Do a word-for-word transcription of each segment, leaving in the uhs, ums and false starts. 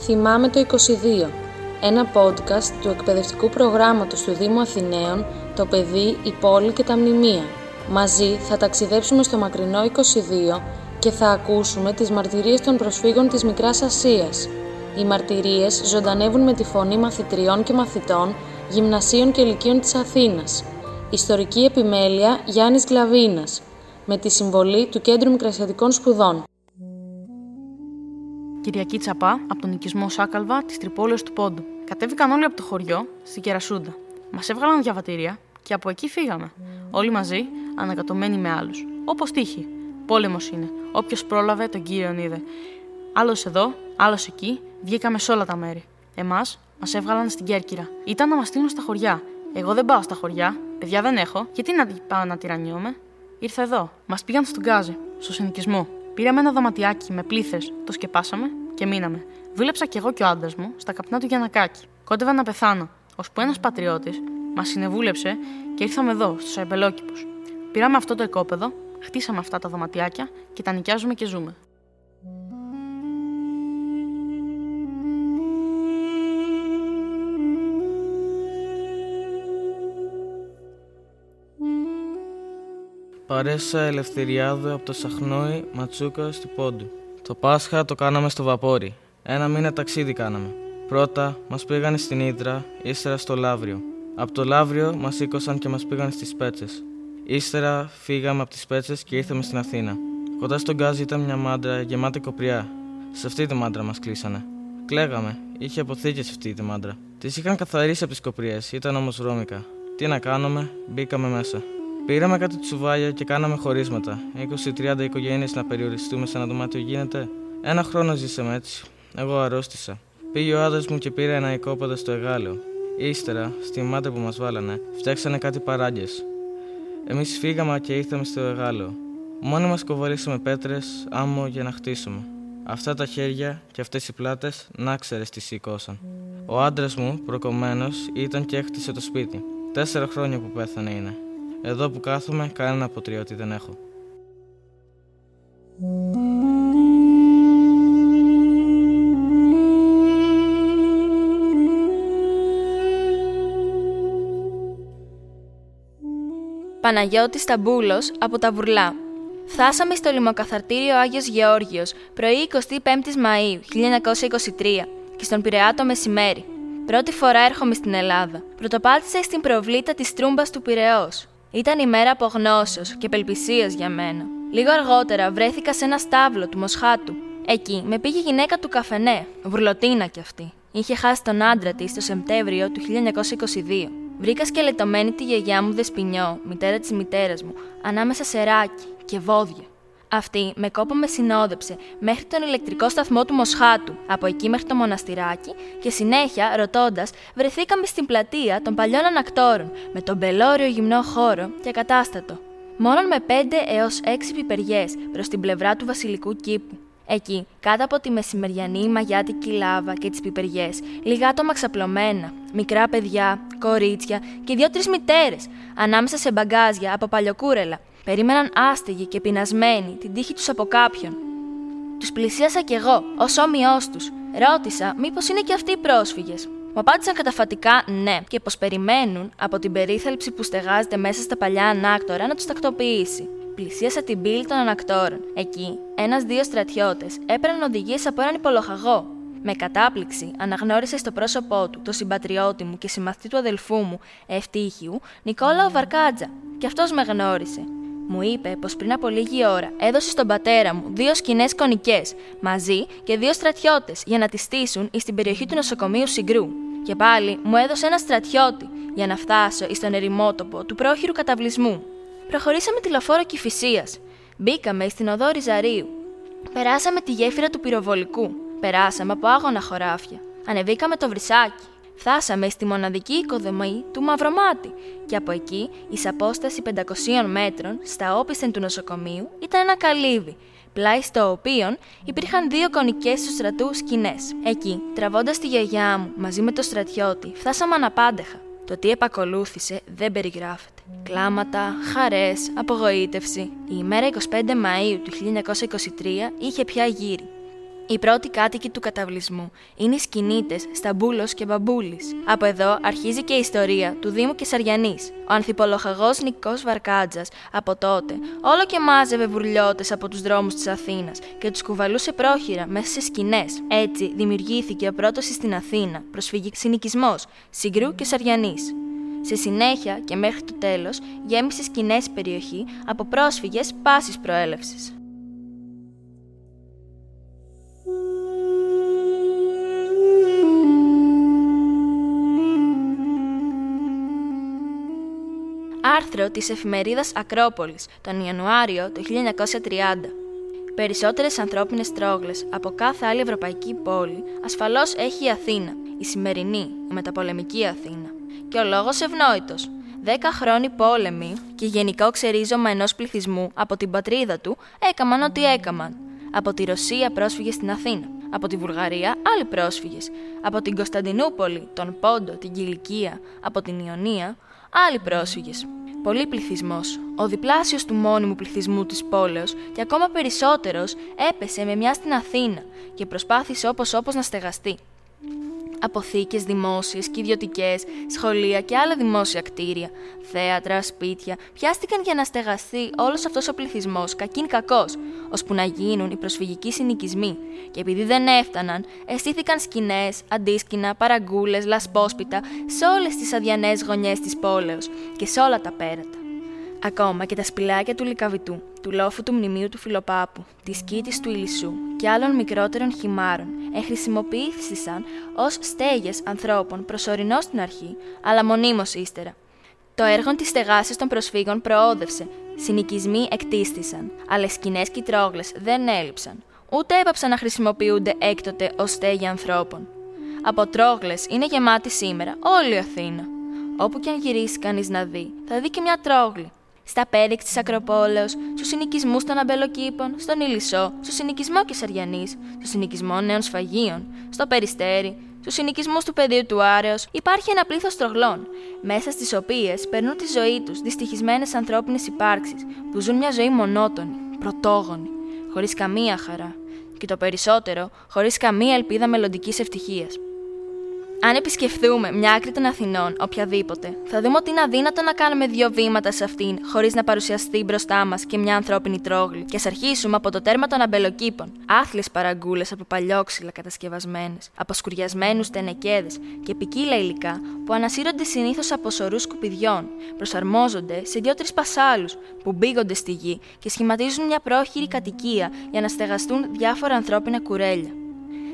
Θυμάμαι το είκοσι δύο, ένα podcast του εκπαιδευτικού προγράμματος του Δήμου Αθηναίων «Το παιδί, η πόλη και τα μνημεία». Μαζί θα ταξιδέψουμε στο μακρινό είκοσι δύο και θα ακούσουμε τις μαρτυρίες των προσφύγων της Μικράς Ασίας. Οι μαρτυρίες ζωντανεύουν με τη φωνή μαθητριών και μαθητών, γυμνασίων και ηλικίων της Αθήνας. Ιστορική επιμέλεια Γιάννης Γκλαβίνας, με τη συμβολή του Κέντρου Μικρασιατικών Σπουδών. Κυριακή Τσαπά, από τον οικισμό Σάκαλβα της Τρυπόλεως του Πόντου. Κατέβηκαν όλοι από το χωριό στην Κερασούντα. Μας έβγαλαν διαβατήρια και από εκεί φύγαμε. Όλοι μαζί, ανακατωμένοι με άλλους. Όπως τύχει. Πόλεμος είναι. Όποιος πρόλαβε, τον Κύριον είδε. Άλλος εδώ, άλλος εκεί, βγήκαμε σε όλα τα μέρη. Εμάς μας έβγαλαν στην Κέρκυρα. Ήταν να μας στείλουν στα χωριά. Εγώ δεν πάω στα χωριά. Παιδιά δεν έχω. Γιατί να πάω να τυραννιόμαι. Ήρθα εδώ. Μας πήγαν στον Γκάζι, στο συνοικισμό. Πήραμε ένα δωματιάκι με πλήθες, το σκεπάσαμε και μείναμε. Δούλεψα κι εγώ και ο άντρας μου στα καπνά του Γιαννακάκη. Κόντευα να πεθάνω, ώσπου ένας πατριώτης μας συνεβούλεψε και ήρθαμε εδώ, στους Αμπελόκηπους. Πήραμε αυτό το οικόπεδο, χτίσαμε αυτά τα δωματιάκια και τα νοικιάζουμε και ζούμε. Παρέσα Ελευθεριάδου από το Σαχνόι Ματσούκα του Πόντου. Το Πάσχα το κάναμε στο βαπόρι. Ένα μήνα ταξίδι κάναμε. Πρώτα μας πήγανε στην Ήτρα, ύστερα στο Λαύριο. Από το Λαύριο μας σήκωσαν και μας πήγανε στις Πέτσες. Ύστερα φύγαμε από τις Πέτσες και ήρθαμε στην Αθήνα. Κοντά στον Γκάζι ήταν μια μάντρα γεμάτη κοπριά. Σε αυτή τη μάντρα μας κλείσανε. Κλαίγαμε, είχε αποθήκες αυτή τη μάντρα. Τις είχαν καθαρίσει από τις κοπριές, ήταν όμως βρώμικα. Τι να κάνουμε, μπήκαμε μέσα. Πήραμε κάτι τσουβάλια και κάναμε χωρίσματα. είκοσι με τριάντα οικογένειες να περιοριστούμε σε ένα δωμάτιο γίνεται. Ένα χρόνο ζήσαμε έτσι. Εγώ αρρώστησα. Πήγε ο άντρας μου και πήρε ένα οικόπεδο στο Εγάλεο. Ύστερα, στη μάτια που μας βάλανε, φτιάξανε κάτι παράγκες. Εμείς φύγαμε και ήρθαμε στο Εγάλεο. Μόνοι μας κοβαλήσαμε πέτρες, άμμο για να χτίσουμε. Αυτά τα χέρια και αυτές οι πλάτες, να ξέρεις τι σήκωσαν. Ο άντρας μου, προκομμένος, ήταν και έχτισε το σπίτι. Τέσσερα χρόνια που πέθανε είναι. Εδώ που κάθομαι, κανένα αποτριώτη δεν έχω. Παναγιώτης Ταμπούλος, από τα Βουρλά. Φτάσαμε στο λιμοκαθαρτήριο Άγιος Γεώργιος, πρωί εικοστή πέμπτη Μαΐου χίλια εννιακόσια είκοσι τρία και στον Πειραιά το μεσημέρι. Πρώτη φορά έρχομαι στην Ελλάδα. Πρωτοπάτησα στην προβλήτα της Τρούμπας του Πειραιώς. Ήταν η μέρα απογνώσεως και πελπισίας για μένα. Λίγο αργότερα βρέθηκα σε ένα στάβλο του Μοσχάτου. Εκεί με πήγε η γυναίκα του καφενέ, βουρλωτίνα κι αυτή. Είχε χάσει τον άντρα της το Σεπτέμβριο του χίλια εννιακόσια είκοσι δύο. Βρήκα σκελετωμένη τη γιαγιά μου Δεσποινιό, μητέρα της μητέρας μου, ανάμεσα σε ράκι και βόδια. Αυτή με κόπο με συνόδεψε μέχρι τον ηλεκτρικό σταθμό του Μοσχάτου, από εκεί μέχρι το μοναστηράκι και συνέχεια, ρωτώντας, βρεθήκαμε στην πλατεία των παλιών ανακτόρων, με τον πελώριο γυμνό χώρο και κατάστατο. Μόνον με πέντε έως έξι πιπεριές προς την πλευρά του βασιλικού κήπου. Εκεί, κάτω από τη μεσημεριανή μαγιάτικη λάβα και τις πιπεριές, λίγα άτομα ξαπλωμένα, μικρά παιδιά, κορίτσια και δύο-τρεις μητέρες, ανάμεσα σε μπαγκάζια από παλιοκούρελα, περίμεναν άστεγοι και πεινασμένοι την τύχη τους από κάποιον. Τους πλησίασα κι εγώ, ως όμοιός τους. Ρώτησα μήπως είναι και αυτοί οι πρόσφυγες. Μου απάντησαν καταφατικά ναι, και πως περιμένουν από την περίθαλψη που στεγάζεται μέσα στα παλιά ανάκτορα να τους τακτοποιήσει. Πλησίασα την πύλη των ανακτόρων. Εκεί, ένας-δύο στρατιώτες έπαιρναν οδηγίες από έναν υπολοχαγό. Με κατάπληξη αναγνώρισε στο πρόσωπό του το συμπατριώτη μου και συμμαθητή του αδελφού μου, Ευτύχιου, Νικόλαο Βαρκάτζα, και αυτός με γνώρισε. Μου είπε πως πριν από λίγη ώρα έδωσε στον πατέρα μου δύο σκηνές κονικές, μαζί και δύο στρατιώτες για να τις στήσουν στην περιοχή του νοσοκομείου Συγκρού. Και πάλι μου έδωσε ένα στρατιώτη για να φτάσω στον ερημότοπο του πρόχειρου καταβλισμού. Προχωρήσαμε τη λεωφόρο Κηφισίας. Μπήκαμε στην οδό Ριζαρίου. Περάσαμε τη γέφυρα του πυροβολικού. Περάσαμε από άγωνα χωράφια. Ανεβήκαμε το βρυσάκι. Φτάσαμε στη μοναδική οικοδομή του Μαυρομάτη και από εκεί, εις απόσταση πεντακοσίων μέτρων, στα όπισθεν του νοσοκομείου, ήταν ένα καλύβι, πλάι στο οποίο υπήρχαν δύο κονικές του στρατού σκηνές. Εκεί, τραβώντας τη γιαγιά μου μαζί με το στρατιώτη, φτάσαμε αναπάντεχα. Το τι επακολούθησε δεν περιγράφεται. Κλάματα, χαρές, απογοήτευση. Η ημέρα εικοστή πέμπτη Μαΐου του χίλια εννιακόσια είκοσι τρία είχε πια γύρει. Οι πρώτοι κάτοικοι του καταβλισμού είναι οι σκηνίτες Σταμπούλος και Μπαμπούλης. Από εδώ αρχίζει και η ιστορία του Δήμου Κεσαριανής. Ο ανθιπολοχαγός Νίκος Βαρκάτζας από τότε όλο και μάζευε βουρλιώτες από τους δρόμους της Αθήνας και τους κουβαλούσε πρόχειρα μέσα σε σκηνές. Έτσι δημιουργήθηκε ο πρώτος στην Αθήνα προσφυγικος συνοικισμός Συγκρού Κεσαριανής. Σε συνέχεια και μέχρι το τέλος γέμισε σκηνές περιοχή από πρόσφυγες πάσης προέλευσης. Άρθρο της εφημερίδας Ακρόπολης τον Ιανουάριο του χίλια εννιακόσια τριάντα. Περισσότερες ανθρώπινες τρόγλες από κάθε άλλη ευρωπαϊκή πόλη ασφαλώς έχει η Αθήνα, η σημερινή, η μεταπολεμική Αθήνα. Και ο λόγος ευνόητος. Δέκα χρόνοι πόλεμοι και γενικό ξερίζωμα ενός πληθυσμού από την πατρίδα του έκαμαν ό,τι έκαμαν. Από τη Ρωσία πρόσφυγες στην Αθήνα. Από τη Βουλγαρία άλλοι πρόσφυγες. Από την Κωνσταντινούπολη, τον Πόντο, την Κιλικία, από την Ιωνία άλλοι πρόσφυγες. Πολύ πληθυσμός. Ο διπλάσιος του μόνιμου πληθυσμού της πόλεως και ακόμα περισσότερος έπεσε με μια στην Αθήνα και προσπάθησε όπως όπως να στεγαστεί. Αποθήκες δημόσιες και ιδιωτικές, σχολεία και άλλα δημόσια κτίρια, θέατρα, σπίτια, πιάστηκαν για να στεγαστεί όλος αυτός ο πληθυσμός κακήν κακός, ώσπου να γίνουν οι προσφυγικοί συνοικισμοί, και επειδή δεν έφταναν, αισθήθηκαν σκηνές, αντίσκηνα, παραγκούλες, λασπόσπιτα σε όλες τις αδιανές γωνιές της πόλεως και σε όλα τα πέρατα. Ακόμα και τα σπηλάκια του Λυκαβηττού, του λόφου του μνημείου του Φιλοπάππου, της κήτης του Ηλισσού και άλλων μικρότερων χυμάρων εχρησιμοποιήθησαν ως στέγες ανθρώπων προσωρινώς στην αρχή, αλλά μονίμως ύστερα. Το έργο της στεγάσης των προσφύγων προόδευσε, συνοικισμοί εκτίστησαν, αλλά σκηνές και τρόγλες δεν έλειψαν, ούτε έπαψαν να χρησιμοποιούνται έκτοτε ως στέγια ανθρώπων. Από τρόγλες είναι γεμάτη σήμερα όλη η Αθήνα. Όπου και αν γυρίσει κανείς να δει, θα δει και μια τρόγλη. Στα πέριξ της Ακροπόλεως, στους συνοικισμούς των Αμπελοκήπων, στον Ηλισσό, στο συνοικισμό Κεσαριανής, στο συνοικισμό Νέων Σφαγίων, στο Περιστέρι, στους συνοικισμούς του Παιδιού του Άρεως, υπάρχει ένα πλήθος τρογλών, μέσα στις οποίες περνούν τη ζωή τους δυστυχισμένες ανθρώπινες υπάρξεις που ζουν μια ζωή μονότονη, πρωτόγονη, χωρίς καμία χαρά και το περισσότερο χωρίς καμία ελπίδα μελλοντικής ευτυχίας. Αν επισκεφθούμε μια άκρη των Αθηνών, οποιαδήποτε, θα δούμε ότι είναι αδύνατο να κάνουμε δύο βήματα σε αυτήν χωρίς να παρουσιαστεί μπροστά μας και μια ανθρώπινη τρόγλη. Και ας αρχίσουμε από το τέρμα των Αμπελοκήπων. Άθλιες παραγκούλες από παλιόξυλα κατασκευασμένες, από σκουριασμένους τενεκέδες και ποικίλα υλικά που ανασύρονται συνήθως από σωρούς σκουπιδιών, προσαρμόζονται σε δύο-τρεις πασάλους που μπήγονται στη γη και σχηματίζουν μια πρόχειρη κατοικία για να στεγαστούν διάφορα ανθρώπινα κουρέλια.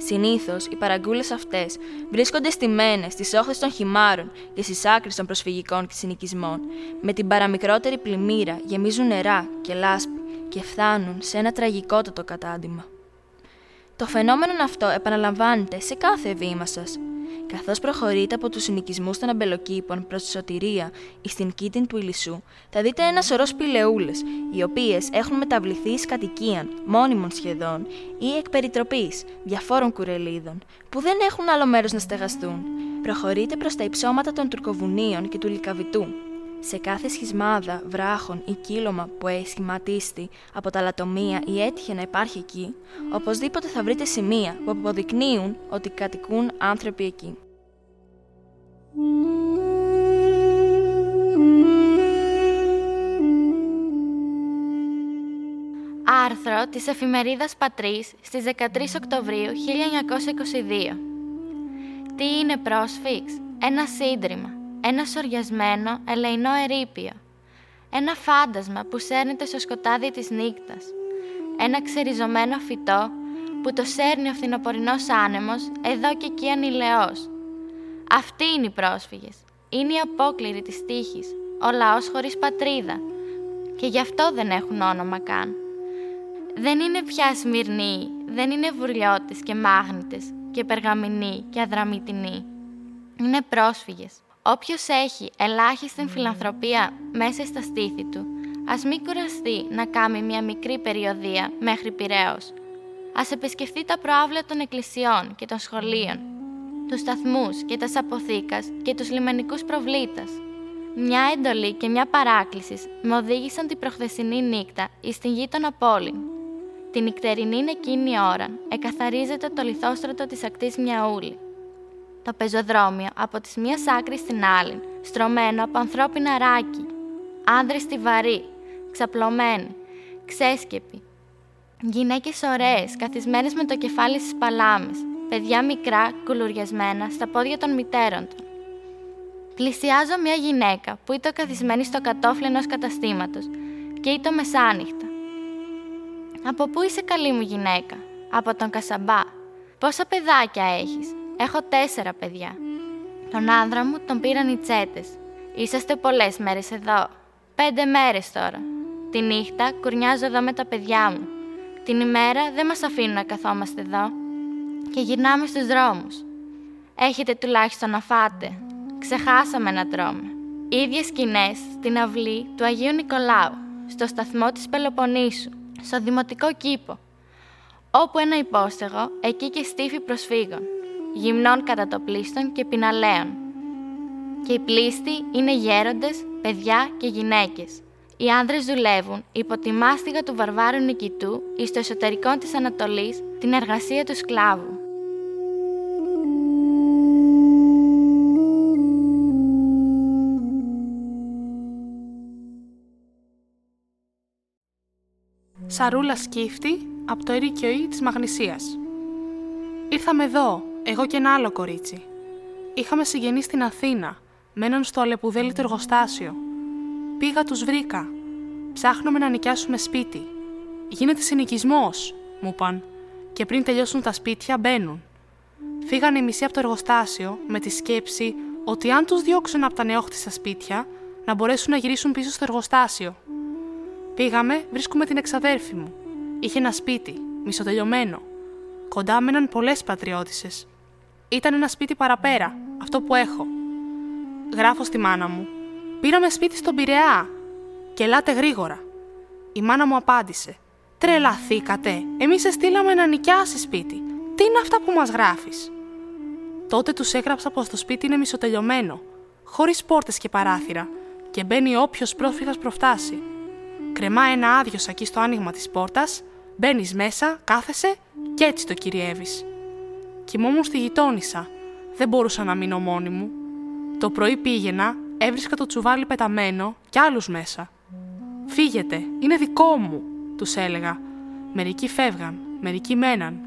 Συνήθως, οι παραγκούλες αυτές βρίσκονται στημένες στις όχθες των χυμάρων και στις άκρες των προσφυγικών και συνοικισμών. Με την παραμικρότερη πλημμύρα γεμίζουν νερά και λάσπη και φτάνουν σε ένα τραγικότατο κατάντημα. Το φαινόμενο αυτό επαναλαμβάνεται σε κάθε βήμα σας. Καθώς προχωρείτε από τους συνοικισμούς των Αμπελοκήπων προς τη Σωτηρία ή στην Κίτιν του Ηλισσού, θα δείτε ένα σωρό σπηλαιούλες, οι οποίες έχουν μεταβληθεί εις κατοικίαν, μόνιμων σχεδόν, ή εκ περιτροπής, διαφόρων κουρελίδων, που δεν έχουν άλλο μέρος να στεγαστούν. Προχωρείτε προς τα υψώματα των Τουρκοβουνίων και του Λυκαβηττού. Σε κάθε σχισμάδα βράχων ή κύλωμα που έχει σχηματίστη από τα λατομεία ή έτυχε να υπάρχει εκεί, οπωσδήποτε θα βρείτε σημεία που αποδεικνύουν ότι κατοικούν άνθρωποι εκεί. Άρθρο της εφημερίδας Πατρίς στις δεκατρείς Οκτωβρίου χίλια εννιακόσια είκοσι δύο. Τι είναι πρόσφυγς? Ένα σύντριμμα. Ένα σοριασμένο, ελεεινό ερείπιο. Ένα φάντασμα που σέρνεται στο σκοτάδι της νύκτας. Ένα ξεριζωμένο φυτό που το σέρνει ο φθινοπορεινός άνεμος, εδώ και εκεί ανηλαιός. Αυτοί είναι οι πρόσφυγες. Είναι οι απόκληροι της τύχης, ο λαός χωρίς πατρίδα. Και γι' αυτό δεν έχουν όνομα καν. Δεν είναι πια Σμυρνίοι, δεν είναι βουρλιώτες και μάγνητες και περγαμηνοί και αδραμητινοί. Είναι πρόσφυγες. Όποιος έχει ελάχιστη φιλανθρωπία μέσα στα στήθη του, ας μην κουραστεί να κάνει μια μικρή περιοδεία μέχρι Πειραιώς. Ας επισκεφτεί τα προάβλια των εκκλησιών και των σχολείων, τους σταθμούς και τας αποθήκας και τους λιμενικούς προβλήτας. Μια εντολή και μια παράκληση με οδήγησαν την προχθεσινή νύχτα εις την γη των Απόλλων. Την νυχτερινήν εκείνη ώρα εκαθαρίζεται το λιθόστρωτο της ακτής Μιαούλη. Το πεζοδρόμιο από της μίας άκρης στην άλλη, στρωμένο από ανθρώπινα ράκι, άνδρες στιβαροί, ξαπλωμένοι, ξέσκεποι, γυναίκες ωραίες, καθισμένες με το κεφάλι στις παλάμες, παιδιά μικρά, κουλουριασμένα, στα πόδια των μητέρων των. Πλησιάζω μια γυναίκα που ήτο καθισμένη στο κατόφλι ενός καταστήματος και ήτο μεσάνυχτα. «Από πού είσαι, καλή μου γυναίκα?» «Από τον Κασαμπά». «Πόσα παιδάκια έχεις?» «Έχω τέσσερα παιδιά». «Τον άνδρα μου τον πήραν οι τσέτες». «Είσαστε πολλές μέρες εδώ?» «Πέντε μέρες τώρα». «Τη νύχτα κουρνιάζω εδώ με τα παιδιά μου. Την ημέρα δεν μας αφήνουν να καθόμαστε εδώ και γυρνάμε στους δρόμους». «Έχετε τουλάχιστον να φάτε?» «Ξεχάσαμε να τρώμε». Ίδιες σκηνές στην αυλή του Αγίου Νικολάου, στο σταθμό της Πελοποννήσου, στο δημοτικό κήπο, όπου ένα υπόστεγο, εκεί και στήφη προσφύγων, γυμνών κατά το πλήστον και πιναλέων. Και οι πλήστοι είναι γέροντες, παιδιά και γυναίκες. Οι άνδρες δουλεύουν υπό τη μάστιγα του βαρβάρου νικητού εις το εσωτερικό της Ανατολής την εργασία του σκλάβου. Σαρούλα Σκύφτη, από το Ερικιοή της Μαγνησίας. Ήρθαμε εδώ, εγώ και ένα άλλο κορίτσι. Είχαμε συγγενείς στην Αθήνα, μέναν στο Αλεπουδέλιο το εργοστάσιο. Πήγα, τους βρήκα. Ψάχνουμε να νοικιάσουμε σπίτι. «Γίνεται συνοικισμός», μου είπαν, «και πριν τελειώσουν τα σπίτια μπαίνουν». Φύγανε οι μισοί από το εργοστάσιο με τη σκέψη ότι αν τους διώξουν από τα νεόχτιστα σπίτια, να μπορέσουν να γυρίσουν πίσω στο εργοστάσιο. Πήγαμε, βρίσκουμε την εξαδέρφη μου. Είχε ένα σπίτι, μισοτελειωμένο. Κοντά μέναν πολλές πατριώτισσες. Ήταν ένα σπίτι παραπέρα, αυτό που έχω. Γράφω στη μάνα μου. «Πήραμε σπίτι στον Πειραιά και ελάτε γρήγορα». Η μάνα μου απάντησε. «Τρελαθήκατε, εμείς σε στείλαμε να νοικιάσει σπίτι. Τι είναι αυτά που μας γράφεις?» Τότε τους έγραψα πως το σπίτι είναι μισοτελειωμένο, χωρίς πόρτες και παράθυρα, και μπαίνει όποιος πρόσφυγας προφτάσει. Κρεμά ένα άδειο σακί στο άνοιγμα της πόρτας, μπαίνεις μέσα, κάθεσαι και έτσι το κυριεύεις. Κοιμόμουν στη γειτόνισσα, δεν μπορούσα να μείνω μόνη μου. Το πρωί πήγαινα, έβρισκα το τσουβάλι πεταμένο και άλλους μέσα. «Φύγετε, είναι δικό μου», τους έλεγα. Μερικοί φεύγαν, μερικοί μέναν.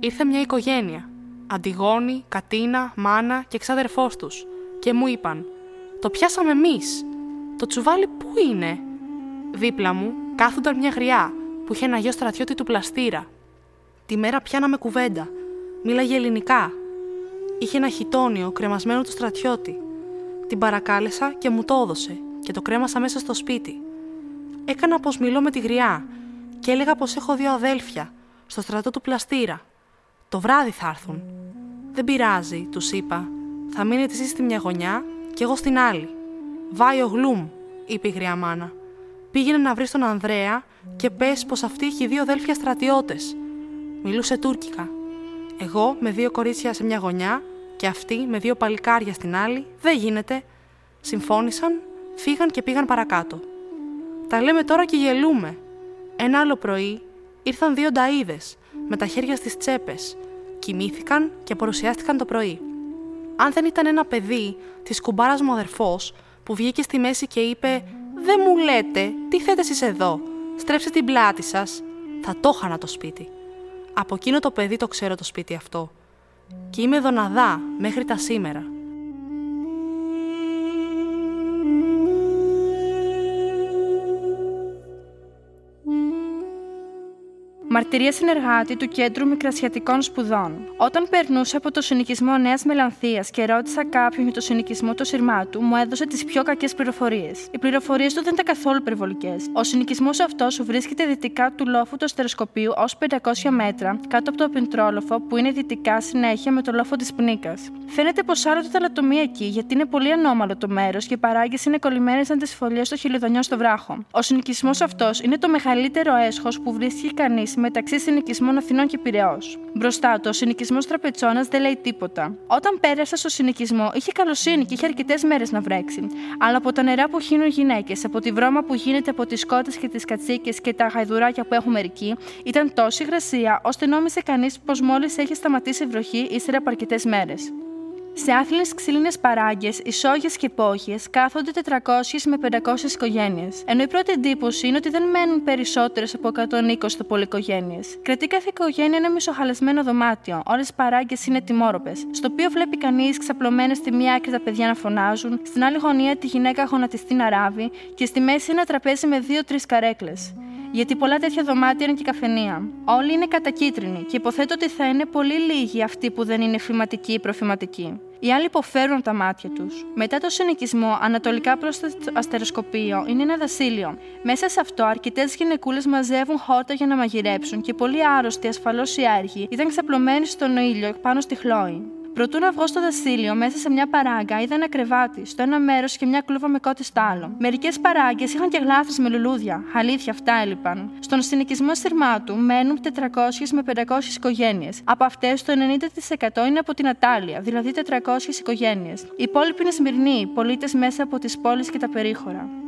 Ήρθε μια οικογένεια, Αντιγόνη, Κατίνα, μάνα και εξαδερφός τους, και μου είπαν «Το πιάσαμε εμείς, το τσουβάλι πού είναι?» Δίπλα μου κάθονταν μια γριά που είχε ένα γιο στρατιώτη του Πλαστήρα. Τη μέρα πιάναμε κουβέντα. Μίλαγε ελληνικά. Είχε ένα χιτόνιο κρεμασμένο του στρατιώτη. Την παρακάλεσα και μου το έδωσε και το κρέμασα μέσα στο σπίτι. Έκανα πως μιλώ με τη γριά και έλεγα πως έχω δύο αδέλφια στο στρατό του Πλαστήρα. Το βράδυ θα έρθουν. «Δεν πειράζει», τους είπα. «Θα μείνετε εσείς στη μια γωνιά και εγώ στην άλλη». «Βάιο γλουμ», είπε η γριά μάνα. «Πήγαινε να βρεις τον Ανδρέα και πες πως αυτή έχει δύο αδέλφια στρατιώτες». Μιλούσε τουρκικά. Εγώ με δύο κορίτσια σε μια γωνιά και αυτή με δύο παλικάρια στην άλλη, δεν γίνεται. Συμφώνησαν, φύγαν και πήγαν παρακάτω. Τα λέμε τώρα και γελούμε. Ένα άλλο πρωί ήρθαν δύο νταΐδες με τα χέρια στις τσέπες. Κοιμήθηκαν και παρουσιάστηκαν το πρωί. Αν δεν ήταν ένα παιδί της κουμπάρας μου αδερφός που βγήκε στη μέση και είπε «Δεν μου λέτε, τι θέτε εσείς εδώ, στρέψτε την πλάτη σας», θα το χανα το σπίτι. Από εκείνο το παιδί το ξέρω το σπίτι αυτό. Και είμαι δοναδά μέχρι τα σήμερα. Μαρτυρία συνεργάτη του Κέντρου Μικρασιατικών Σπουδών. Όταν περνούσε από το συνοικισμό Νέα Μελανθία και ρώτησα κάποιον για το συνοικισμό του Συρμάτου, μου έδωσε τις πιο κακές πληροφορίες. Οι πληροφορίες του δεν ήταν καθόλου υπερβολικές. Ο συνοικισμός αυτός βρίσκεται δυτικά του λόφου του αστεροσκοπίου ως πεντακόσια μέτρα, κάτω από το πεντρόλοφο που είναι δυτικά συνέχεια με το λόφο της Πνίκας. Φαίνεται πως άλλοτε τα λατομεία εκεί, γιατί είναι πολύ ανώμαλο το μέρος και οι παράγκες είναι κολλημένες σαν τις φωλιές των χελιδονιών στο βράχο. Ο συνοικισμός αυτός είναι το μεγαλύτερο έσχος που βρίσκει κανείς μεταξύ συνοικισμών Αθηνών και Πειραιώς. Μπροστά του, ο συνοικισμός Τραπετσόνας δεν λέει τίποτα. Όταν πέρασα στο συνοικισμό, είχε καλοσύνη και είχε αρκετές μέρες να βρέξει. Αλλά από τα νερά που χύνουν γυναίκες, από τη βρώμα που γίνεται από τις κότες και τις κατσίκες και τα γαϊδουράκια που έχουμε εκεί, ήταν τόση υγρασία, ώστε νόμισε κανείς πως μόλις έχει σταματήσει η βροχή ύστερα από αρκετές μέρες. Σε άθλιες ξύλινες παράγκες, ισόγειες και πόγειες κάθονται τετρακόσιες με πεντακόσιες οικογένειες, ενώ η πρώτη εντύπωση είναι ότι δεν μένουν περισσότερες από εκατόν είκοσι το πολύ οικογένειες. Κρατεί κάθε οικογένεια ένα μισοχαλασμένο δωμάτιο, όλες οι παράγκες είναι τιμόρροπες, στο οποίο βλέπει κανείς ξαπλωμένες στη μία άκρη τα παιδιά να φωνάζουν, στην άλλη γωνία τη γυναίκα γονατιστή να ράβει και στη μέση ένα τραπέζι με δύο τρεις καρέκλες. Γιατί πολλά τέτοια δωμάτια είναι και καφενεία. Όλοι είναι κατακίτρινοι και υποθέτω ότι θα είναι πολύ λίγοι αυτοί που δεν είναι φυματικοί ή προφυματικοί. Οι άλλοι υποφέρουν τα μάτια τους. Μετά το συνοικισμό, ανατολικά προς το αστεροσκοπείο, είναι ένα δασίλειο. Μέσα σε αυτό, αρκετές γυναικούλες μαζεύουν χόρτα για να μαγειρέψουν και πολλοί άρρωστοι, ασφαλώς οι άργοι, ήταν ξαπλωμένοι στον ήλιο πάνω στη χλόη. Προτού να βγω στο δασίλειο, μέσα σε μια παράγκα είδα ένα κρεβάτι, στο ένα μέρος και μια κλούβα με κότη στο άλλο. Μερικές παράγκες είχαν και γλάφρες με λουλούδια. Αλήθεια, αυτά έλειπαν. Στον συνοικισμό Συρμάτου μένουν τετρακόσιες με πεντακόσιες οικογένειες. Από αυτές το ενενήντα τοις εκατό είναι από την Ατάλεια, δηλαδή τετρακόσιες οικογένειες. Οι υπόλοιποι είναι Σμυρνοί, πολίτες μέσα από τις πόλεις και τα περίχωρα.